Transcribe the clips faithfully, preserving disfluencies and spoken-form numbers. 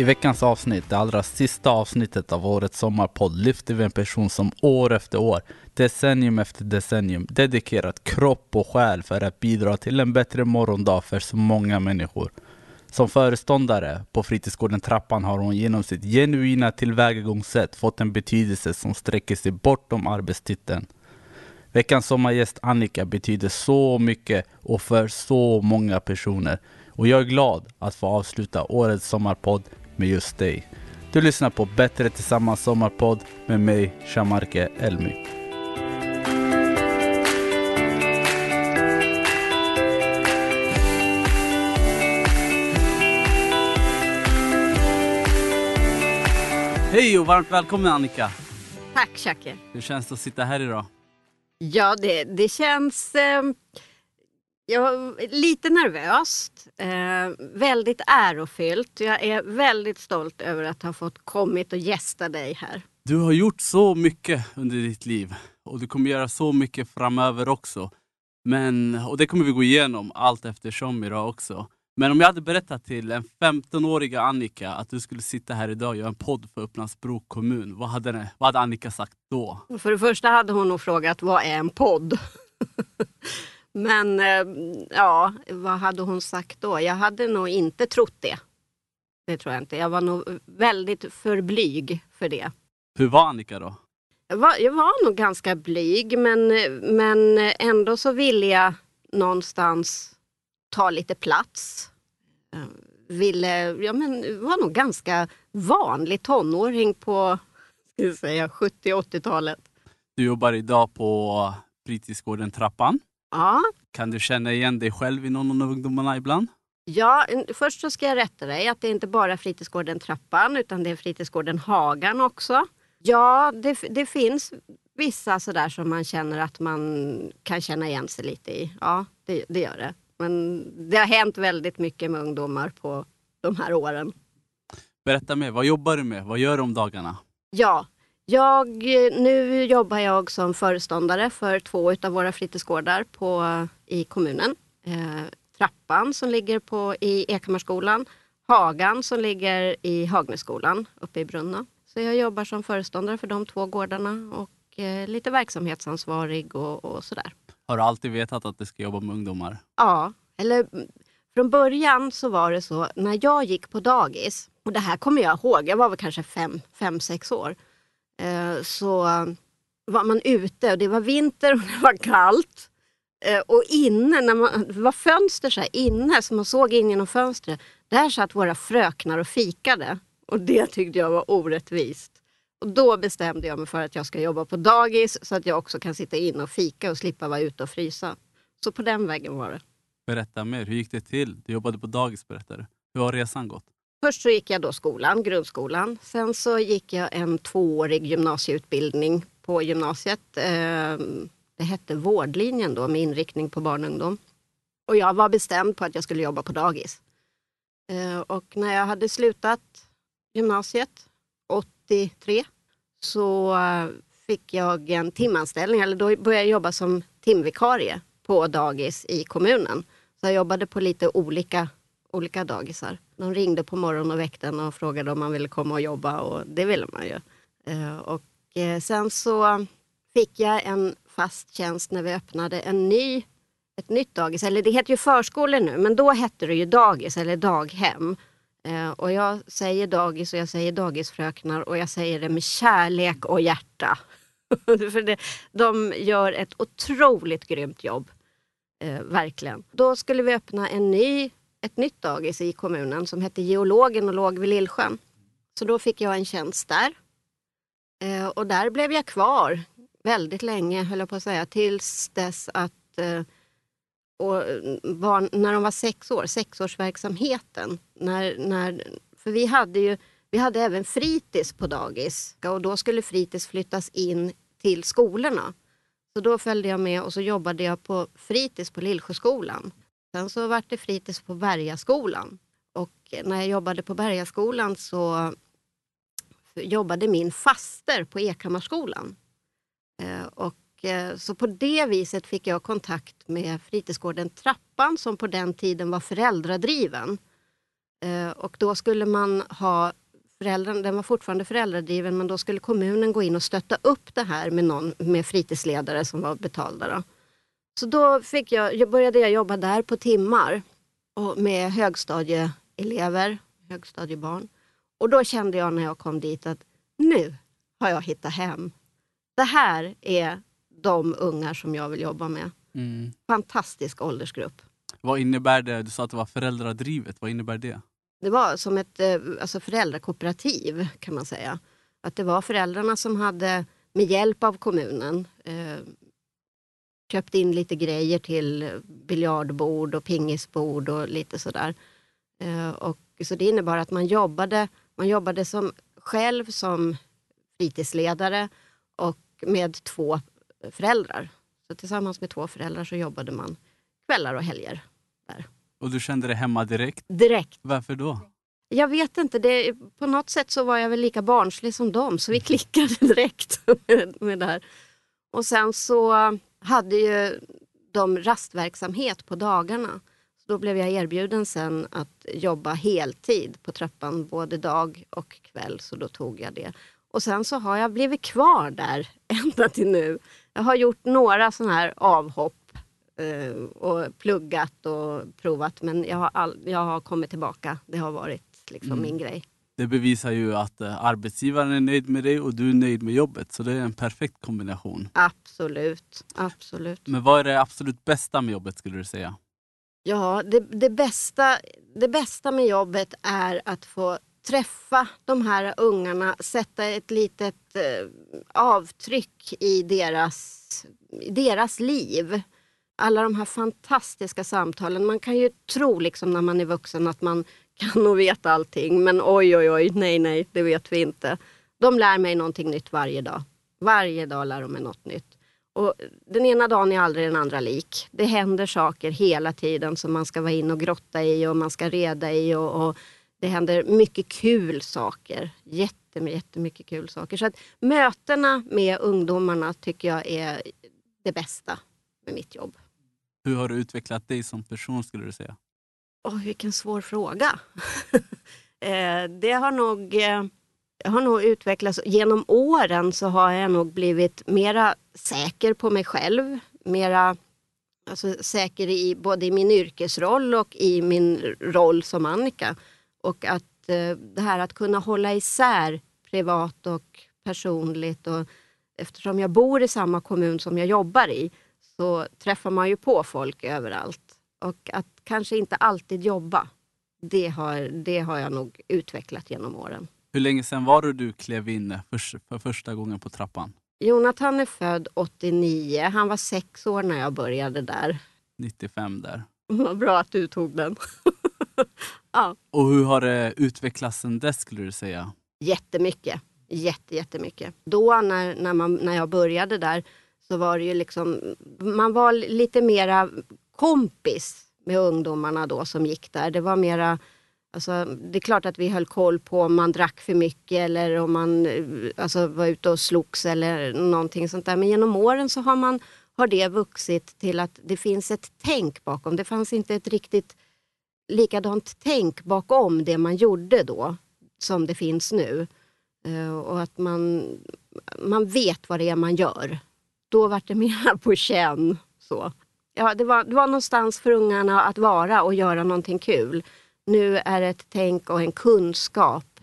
I veckans avsnitt, det allra sista avsnittet av årets sommarpodd, lyfter vi en person som år efter år, decennium efter decennium, dedikerat kropp och själ för att bidra till en bättre morgondag för så många människor. Som föreståndare på fritidsgården Trappan har hon genom sitt genuina tillvägagångssätt fått en betydelse som sträcker sig bortom arbetstiteln. Veckans sommargäst Annika betyder så mycket och för så många personer. Och jag är glad att få avsluta årets sommarpodd med just dig. Du lyssnar på Bättre Tillsammans Sommarpodd med mig, Shamarke Elmyk. Hej och varmt välkommen Annika. Tack Shamarke. Hur känns det att sitta här idag? Ja, det, det känns... Eh... Jag är lite nervöst, eh, väldigt ärofyllt. Jag är väldigt stolt över att ha fått kommit och gästa dig här. Du har gjort så mycket under ditt liv och du kommer göra så mycket framöver också. Men, och det kommer vi gå igenom allt eftersom idag också. Men om jag hade berättat till en femtonåriga Annika att du skulle sitta här idag och göra en podd för Upplandsbro kommun. Vad hade, den, vad hade Annika sagt då? För det första hade hon nog frågat, vad är en podd? Men ja, vad hade hon sagt då? Jag hade nog inte trott det. Det tror jag inte. Jag var nog väldigt för blyg för det. Hur var Annika då? Jag var, jag var nog ganska blyg, men, men ändå så ville jag någonstans ta lite plats. Ville, ja men var nog ganska vanlig tonåring på, ska jag säga, sjuttio-åttiotalet. Du jobbar idag på fritidsgården Trappan. Ja. Kan du känna igen dig själv i någon av ungdomarna ibland? Ja, först så ska jag rätta dig att det är inte bara fritidsgården Trappan utan det är fritidsgården Hagan också. Ja, det, det finns vissa sådär som man känner att man kan känna igen sig lite i. Ja, det, det gör det. Men det har hänt väldigt mycket med ungdomar på de här åren. Berätta mer, vad jobbar du med? Vad gör du om dagarna? Ja, Jag, nu jobbar jag som föreståndare för två av våra fritidsgårdar på, i kommunen. Eh, Trappan som ligger på, i Ekhammarskolan. Hagan som ligger i Hagneskolan uppe i Brunna. Så jag jobbar som föreståndare för de två gårdarna och eh, lite verksamhetsansvarig och, och sådär. Har du alltid vetat att du ska jobba med ungdomar? Ja, eller från början så var det så när jag gick på dagis, och det här kommer jag ihåg, jag var väl kanske fem, fem sex år. Så var man ute och det var vinter och det var kallt. Och inne, när man, det var fönster så här inne som man såg in genom fönstret. Där satt våra fröknar och fikade. Och det tyckte jag var orättvist. Och då bestämde jag mig för att jag ska jobba på dagis så att jag också kan sitta in och fika och slippa vara ute och frysa. Så på den vägen var det. Berätta mer, hur gick det till? Du jobbade på dagis, berättade du. Hur har resan gått? Först så gick jag då skolan, grundskolan. Sen så gick jag en tvåårig gymnasieutbildning på gymnasiet. Det hette vårdlinjen då med inriktning på barn och ungdom. Och jag var bestämd på att jag skulle jobba på dagis. Och när jag hade slutat gymnasiet åttiotre så fick jag en timanställning. Eller då började jag jobba som timvikarie på dagis i kommunen. Så jag jobbade på lite olika olika dagisar. De ringde på morgonen och väckte en och frågade om man ville komma och jobba och det ville man ju. Och sen så fick jag en fast tjänst när vi öppnade en ny, ett nytt dagis. Eller det heter ju förskolor nu, men då hette det ju dagis eller daghem. Och jag säger dagis och jag säger dagisfröknar och jag säger det med kärlek och hjärta. För det, de gör ett otroligt grymt jobb. Verkligen. Då skulle vi öppna en ny ett nytt dagis i kommunen som hette Geologen och låg vid Lillsjön. Så då fick jag en tjänst där. Eh, och där blev jag kvar väldigt länge, höll jag på att säga, tills dess att eh, och barn, när de var sex år, sexårsverksamheten. När, när, för vi hade ju, vi hade även fritids på dagis och då skulle fritids flyttas in till skolorna. Så då följde jag med och så jobbade jag på fritids på Lillsjöskolan. Sen så var det fritids på Berga skolan och när jag jobbade på Berga skolan så jobbade min faster på Ekhammarskolan. Och så på det viset fick jag kontakt med fritidsgården Trappan som på den tiden var föräldradriven. Eh, och då skulle man ha föräldrarna, den var fortfarande föräldradriven, men då skulle kommunen gå in och stötta upp det här med någon, med fritidsledare som var betalda då. Så då fick jag, jag började jag jobba där på timmar och med högstadieelever, högstadiebarn. Och då kände jag när jag kom dit att nu har jag hittat hem. Det här är de ungar som jag vill jobba med. Mm. Fantastisk åldersgrupp. Vad innebär det? Du sa att det var föräldradrivet. Vad innebär det? Det var som ett alltså föräldrakooperativ kan man säga. Att det var föräldrarna som hade med hjälp av kommunen eh, köpt in lite grejer till biljardbord och pingisbord och lite sådär. Eh, och, så det innebar att man jobbade, man jobbade som, själv som fritidsledare och med två föräldrar. Så tillsammans med två föräldrar så jobbade man kvällar och helger där. Och du kände dig hemma direkt? Direkt. Varför då? Jag vet inte. Det, på något sätt så var jag väl lika barnslig som dem. Så vi klickade direkt med, med det här. Och sen så hade ju de rastverksamhet på dagarna. Så då blev jag erbjuden sen att jobba heltid på Trappan. Både dag och kväll. Så då tog jag det. Och sen så har jag blivit kvar där ända till nu. Jag har gjort några sådana här avhopp. Och pluggat och provat. Men jag har, all, jag har kommit tillbaka. Det har varit liksom mm. min grej. Det bevisar ju att arbetsgivaren är nöjd med dig och du är nöjd med jobbet. Så det är en perfekt kombination. Absolut, absolut. Men vad är det absolut bästa med jobbet skulle du säga? Ja, det, det, bästa, det bästa med jobbet är att få träffa de här ungarna. Sätta ett litet eh, avtryck i deras, i deras liv. Alla de här fantastiska samtalen. Man kan ju tro liksom när man är vuxen att man kan nog veta allting. Men oj, oj, oj, nej, nej, det vet vi inte. De lär mig någonting nytt varje dag. Varje dag lär de mig något nytt. Och den ena dagen är aldrig den andra lik. Det händer saker hela tiden som man ska vara in och grotta i och man ska reda i. Och, och det händer mycket kul saker. Jättemy- jättemycket kul saker. Så att mötena med ungdomarna tycker jag är det bästa med mitt jobb. Hur har du utvecklat dig som person skulle du säga? Åh, oh, vilken svår fråga. eh, det har nog, eh, har nog utvecklats. Genom åren så har jag nog blivit mera säker på mig själv. Mera alltså, säker i både i min yrkesroll och i min roll som Annika. Och att eh, det här att kunna hålla isär privat och personligt. Och, eftersom jag bor i samma kommun som jag jobbar i. Så träffar man ju på folk överallt. Och att kanske inte alltid jobba. Det har, det har jag nog utvecklat genom åren. Hur länge sedan var det du klev in för, för första gången på Trappan? Jonathan är född åttionio. Han var sex år när jag började där. nittiofem där. Vad bra att du tog den. Ja. Och hur har det utvecklats sedan dess skulle du säga? Jättemycket. Jätte, jättemycket. Då när, när, man, när jag började där. Så var det ju liksom, man var lite mera kompis med ungdomarna då som gick där. Det var mera, alltså det är klart att vi höll koll på om man drack för mycket eller om man alltså, var ute och slogs eller någonting sånt där. Men genom åren så har man, har det vuxit till att det finns ett tänk bakom. Det fanns inte ett riktigt likadant tänk bakom det man gjorde då som det finns nu. Och att man, man vet vad det är man gör. Då var det mer på känn. Så. Ja, det, var, det var någonstans för ungarna att vara och göra någonting kul. Nu är det ett tänk och en kunskap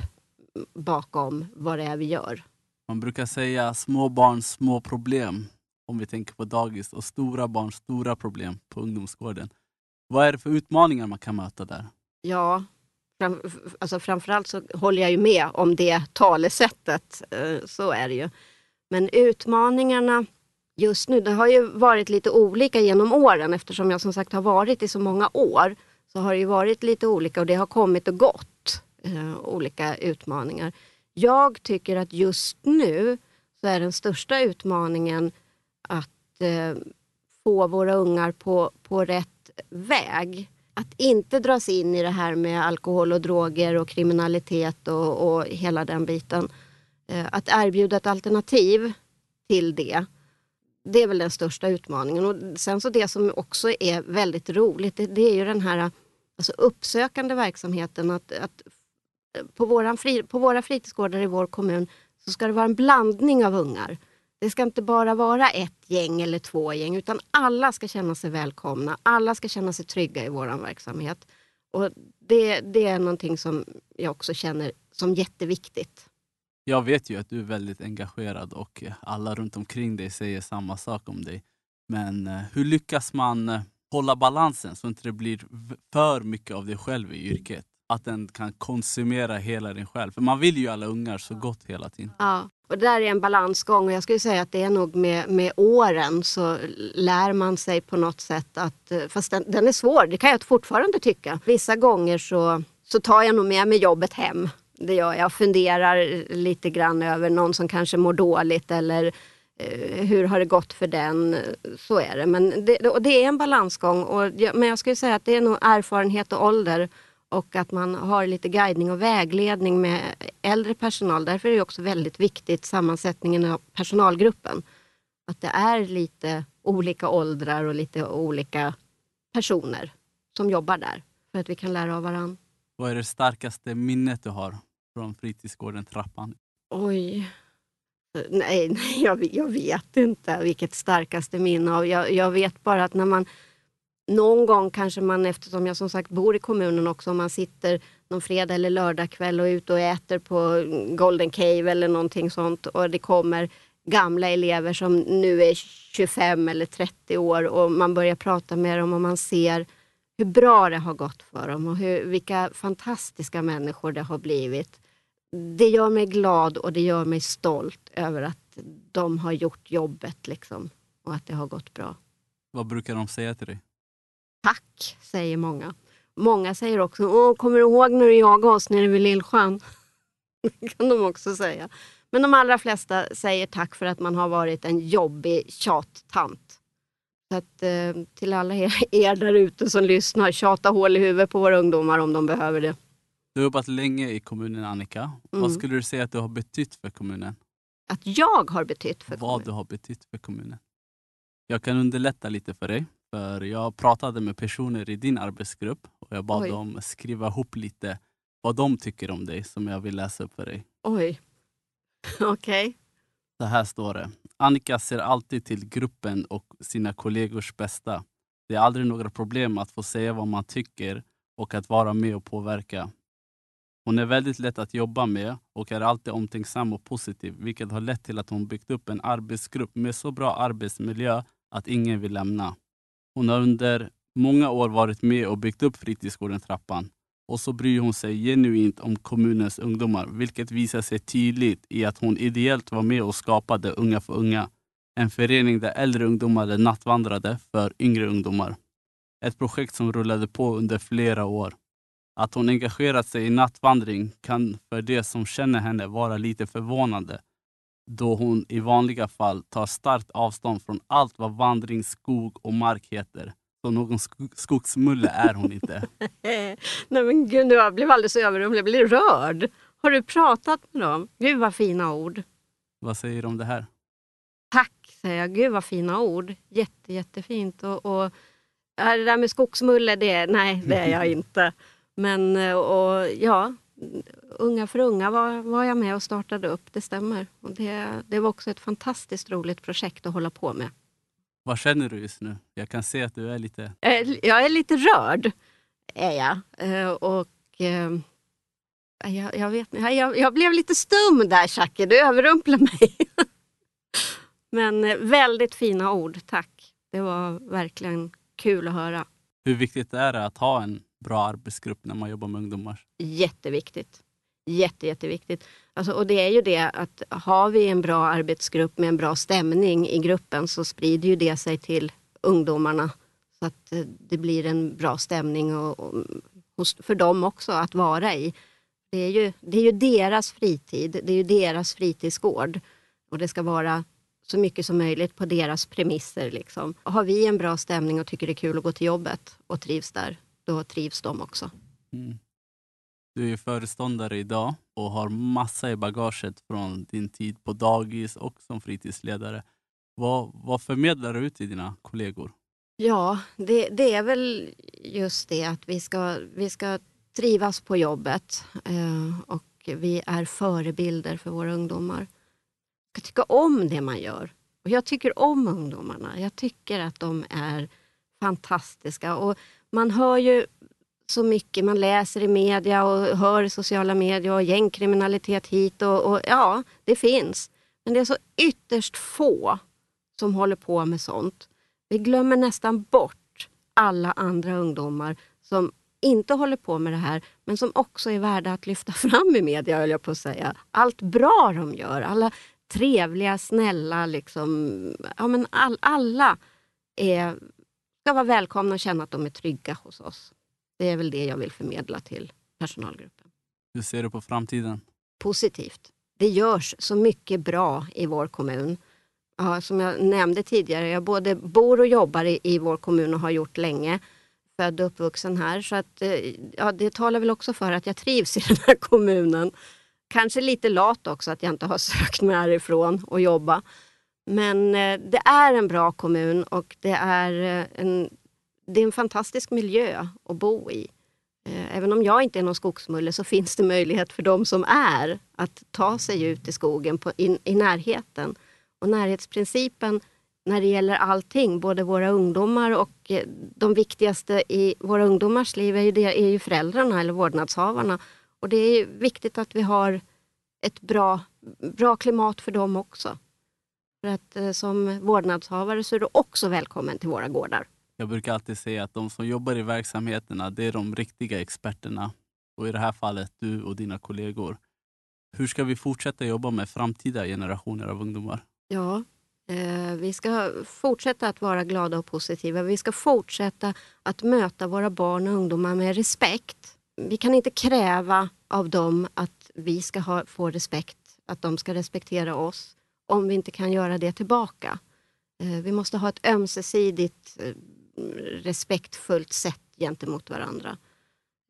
bakom vad det är vi gör. Man brukar säga små barn, små problem. Om vi tänker på dagis. Och stora barn, stora problem på ungdomsgården. Vad är det för utmaningar man kan möta där? Ja, fram, alltså framförallt så håller jag ju med om det talesättet. Så är det ju. Men utmaningarna... Just nu, det har ju varit lite olika genom åren eftersom jag som sagt har varit i så många år så har det ju varit lite olika och det har kommit och gått eh, olika utmaningar. Jag tycker att just nu så är den största utmaningen att eh, få våra ungar på, på rätt väg. Att inte dras in i det här med alkohol och droger och kriminalitet och, och hela den biten. Eh, att erbjuda ett alternativ till det. Det är väl den största utmaningen och sen så det som också är väldigt roligt det, det är ju den här alltså uppsökande verksamheten. Att, att på, våran fri, på våra fritidsgårdar i vår kommun så ska det vara en blandning av ungar. Det ska inte bara vara ett gäng eller två gäng, utan alla ska känna sig välkomna. Alla ska känna sig trygga i våran verksamhet. Och det, det är någonting som jag också känner som jätteviktigt. Jag vet ju att du är väldigt engagerad och alla runt omkring dig säger samma sak om dig. Men hur lyckas man hålla balansen så inte det blir för mycket av dig själv i yrket? Att den kan konsumera hela din själv. För man vill ju alla ungar så gott hela tiden. Ja, och det där är en balansgång. Och jag skulle säga att det är nog med, med åren så lär man sig på något sätt att... Fast den, den är svår, det kan jag fortfarande tycka. Vissa gånger så, så tar jag nog med mig jobbet hem. Det gör jag. Jag funderar lite grann över någon som kanske mår dåligt eller... Hur har det gått för den? Så är det. Men det, och det är en balansgång. Och jag, men jag skulle säga att det är nog erfarenhet och ålder. Och att man har lite guidning och vägledning med äldre personal. Därför är det också väldigt viktigt sammansättningen av personalgruppen. Att det är lite olika åldrar och lite olika personer som jobbar där. För att vi kan lära av varandra. Vad är det starkaste minnet du har från fritidsgården Trappan? Oj... Nej, nej jag, jag vet inte vilket starkaste minne av. Jag, jag vet bara att när man någon gång kanske man, eftersom jag som sagt bor i kommunen också, om man sitter någon fredag eller lördag kväll och är ute och äter på Golden Cave eller någonting sånt och det kommer gamla elever som nu är tjugofem eller trettio år och man börjar prata med dem och man ser hur bra det har gått för dem och hur, vilka fantastiska människor det har blivit. Det gör mig glad och det gör mig stolt över att de har gjort jobbet liksom, och att det har gått bra. Vad brukar de säga till dig? Tack, säger många. Många säger också, åh, kommer du ihåg när du jagade oss nere vid Lillsjön? Det kan de också säga. Men de allra flesta säger tack för att man har varit en jobbig tjattant. Så att eh, till alla er, er där ute som lyssnar, tjata hål i huvudet på våra ungdomar om de behöver det. Du har jobbat länge i kommunen, Annika. Mm. Vad skulle du säga att du har betytt för kommunen? Att jag har betytt för Vad kommunen? Vad du har betytt för kommunen. Jag kan underlätta lite för dig. För jag pratade med personer i din arbetsgrupp. Och jag bad Oj. dem skriva ihop lite vad de tycker om dig som jag vill läsa upp för dig. Oj, okej. Okay. Så här står det. Annika ser alltid till gruppen och sina kollegors bästa. Det är aldrig några problem att få säga vad man tycker och att vara med och påverka. Hon är väldigt lätt att jobba med och är alltid omtänksam och positiv, vilket har lett till att hon byggt upp en arbetsgrupp med så bra arbetsmiljö att ingen vill lämna. Hon har under många år varit med och byggt upp fritidsgården Trappan. Och så bryr hon sig genuint om kommunens ungdomar, vilket visar sig tydligt i att hon ideellt var med och skapade Unga för Unga. En förening där äldre ungdomar nattvandrade för yngre ungdomar. Ett projekt som rullade på under flera år. Att hon engagerat sig i nattvandring kan för de som känner henne vara lite förvånande, då hon i vanliga fall tar starkt avstånd från allt vad vandring, skog och mark heter. Så någon sk- skogsmulle är hon inte. Nej men gud, jag blev alldeles överrumlig, jag blev rörd. Har du pratat med dem? Gud vad fina ord. Vad säger du om det här? Tack, säger jag. Gud vad fina ord. Jätte, jättefint. Och, och det där med skogsmulle, det, nej det är jag inte. Men och, ja, Unga för Unga var, var jag med och startade upp, det stämmer. Och det, det var också ett fantastiskt roligt projekt att hålla på med. Vad känner du just nu? Jag kan se att du är lite... Jag är lite rörd, är jag. Och jag, jag vet inte, jag, jag blev lite stum där, Jackie, du överrumplade mig. Men väldigt fina ord, tack. Det var verkligen kul att höra. Hur viktigt är det att ha en bra arbetsgrupp när man jobbar med ungdomar? Jätteviktigt. Jätte, jätteviktigt. Alltså, och det är ju det att har vi en bra arbetsgrupp med en bra stämning i gruppen så sprider ju det sig till ungdomarna. Så att det blir en bra stämning och, och, för dem också att vara i. Det är ju, det är ju deras fritid. Det är ju deras fritidsgård. Och det ska vara så mycket som möjligt på deras premisser. Liksom. Har vi en bra stämning och tycker det är kul att gå till jobbet och trivs där, då trivs de också. Mm. Du är föreståndare idag och har massa i bagaget från din tid på dagis och som fritidsledare. Vad, vad förmedlar du ut till dina kollegor? Ja, det, det är väl just det att vi ska, vi ska trivas på jobbet eh, och vi är förebilder för våra ungdomar. Jag tycker om det man gör och jag tycker om ungdomarna. Jag tycker att de är fantastiska och man hör ju så mycket, man läser i media och hör i sociala medier och gängkriminalitet hit och, och ja, det finns. Men det är så ytterst få som håller på med sånt. Vi glömmer nästan bort alla andra ungdomar som inte håller på med det här, men som också är värda att lyfta fram i media, höll jag på att säga. Allt bra de gör, alla trevliga, snälla, liksom, ja men all, alla är, ska vara välkomna och känna att de är trygga hos oss. Det är väl det jag vill förmedla till personalgruppen. Hur ser du på framtiden? Positivt. Det görs så mycket bra i vår kommun. Ja, som jag nämnde tidigare, jag både bor och jobbar i, i vår kommun och har gjort länge. Född och uppvuxen här. Så att, ja, det talar väl också för att jag trivs i den här kommunen. Kanske lite lat också att jag inte har sökt mig härifrån och jobba. Men eh, det är en bra kommun och det är en, det är en fantastisk miljö att bo i. Eh, även om jag inte är någon skogsmulle så finns det möjlighet för dem som är att ta sig ut i skogen på, in, i närheten. Och närhetsprincipen när det gäller allting, både våra ungdomar och de viktigaste i våra ungdomars liv är ju, det, är ju föräldrarna eller vårdnadshavarna. Och det är viktigt att vi har ett bra, bra klimat för dem också. För att som vårdnadshavare så är du också välkommen till våra gårdar. Jag brukar alltid säga att de som jobbar i verksamheterna, det är de riktiga experterna. Och i det här fallet du och dina kollegor. Hur ska vi fortsätta jobba med framtida generationer av ungdomar? Ja, eh, vi ska fortsätta att vara glada och positiva. Vi ska fortsätta att möta våra barn och ungdomar med respekt. Vi kan inte kräva av dem att vi ska ha, få respekt, att de ska respektera oss om vi inte kan göra det tillbaka. Eh, vi måste ha ett ömsesidigt, eh, respektfullt sätt gentemot varandra.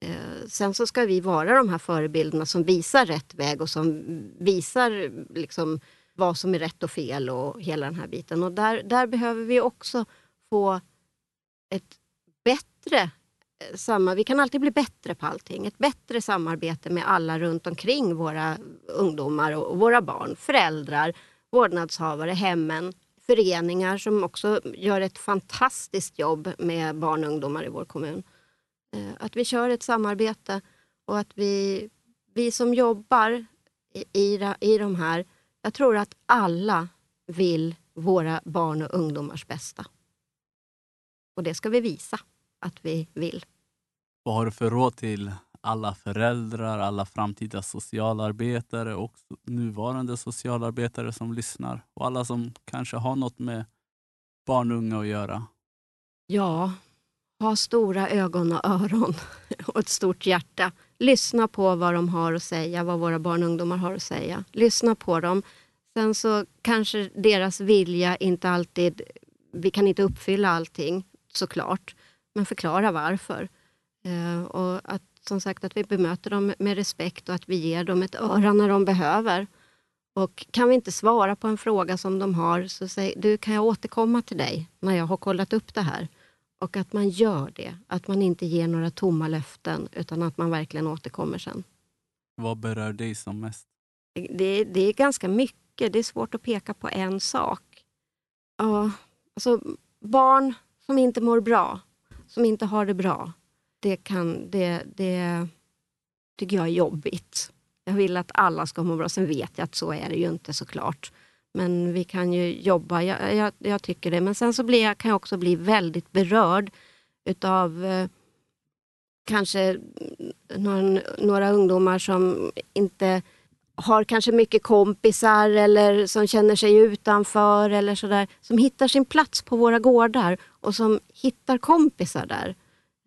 Eh, sen så ska vi vara de här förebilderna som visar rätt väg och som visar liksom vad som är rätt och fel och hela den här biten. Och där, där behöver vi också få ett bättre samarbete. Vi kan alltid bli bättre på allting. Ett bättre samarbete med alla runt omkring våra ungdomar och våra barn. Föräldrar, vårdnadshavare, hemmen, föreningar som också gör ett fantastiskt jobb med barn och ungdomar i vår kommun. Att vi kör ett samarbete och att vi, vi som jobbar i, i de här. Jag tror att alla vill våra barn och ungdomars bästa. Och det ska vi visa att vi vill. Vad har du för råd till alla föräldrar, alla framtida socialarbetare och nuvarande socialarbetare som lyssnar? Och alla som kanske har något med barn och unga att göra? Ja, ha stora ögon och öron och ett stort hjärta. Lyssna på vad de har att säga, vad våra barn och ungdomar har att säga. Lyssna på dem. Sen så kanske deras vilja inte alltid, vi kan inte uppfylla allting såklart. Men förklara varför. Eh, och att, som sagt, att vi bemöter dem med respekt och att vi ger dem ett öra när de behöver. Och kan vi inte svara på en fråga som de har så säg, du kan jag återkomma till dig när jag har kollat upp det här. Och att man gör det. Att man inte ger några tomma löften utan att man verkligen återkommer sen. Vad berör dig som mest? Det, det är ganska mycket. Det är svårt att peka på en sak. Ja, alltså barn som inte mår bra. Som inte har det bra. Det, kan, det, det tycker jag är jobbigt. Jag vill att alla ska må bra. Sen vet jag att så är det ju inte såklart. Men vi kan ju jobba, jag, jag, jag tycker det. Men sen så blir jag, kan jag också bli väldigt berörd utav eh, kanske någon, några ungdomar som inte har kanske mycket kompisar eller som känner sig utanför eller sådär. Som hittar sin plats på våra gårdar och som hittar kompisar där.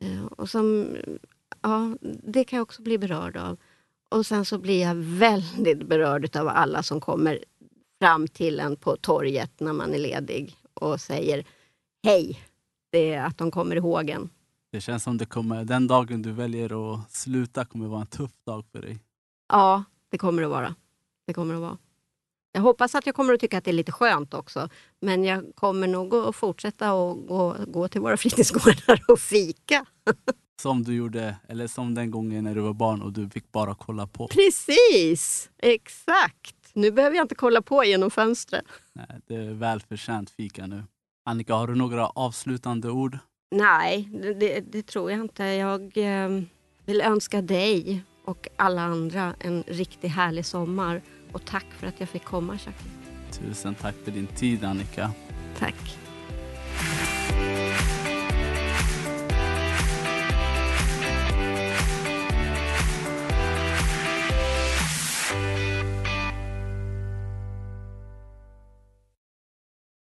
Eh, och som, ja, det kan jag också bli berörd av. Och sen så blir jag väldigt berörd utav alla som kommer fram till en på torget när man är ledig och säger hej, det är att de kommer ihåg en. Det känns som det kommer, den dagen du väljer att sluta kommer vara en tuff dag för dig. Ja, det kommer att vara. Det kommer att vara. Jag hoppas att jag kommer att tycka att det är lite skönt också. Men jag kommer nog att fortsätta och gå, gå till våra fritidsgårdar och fika. Som du gjorde, eller som den gången när du var barn och du fick bara kolla på. Precis, exakt. Nu behöver jag inte kolla på genom fönstret. Nej, det är välförtjänt fika nu. Annika, har du några avslutande ord? Nej, det, det tror jag inte. Jag vill önska dig och alla andra en riktigt härlig sommar. Och tack för att jag fick komma, Shamarke. Tusen tack för din tid, Annika. Tack.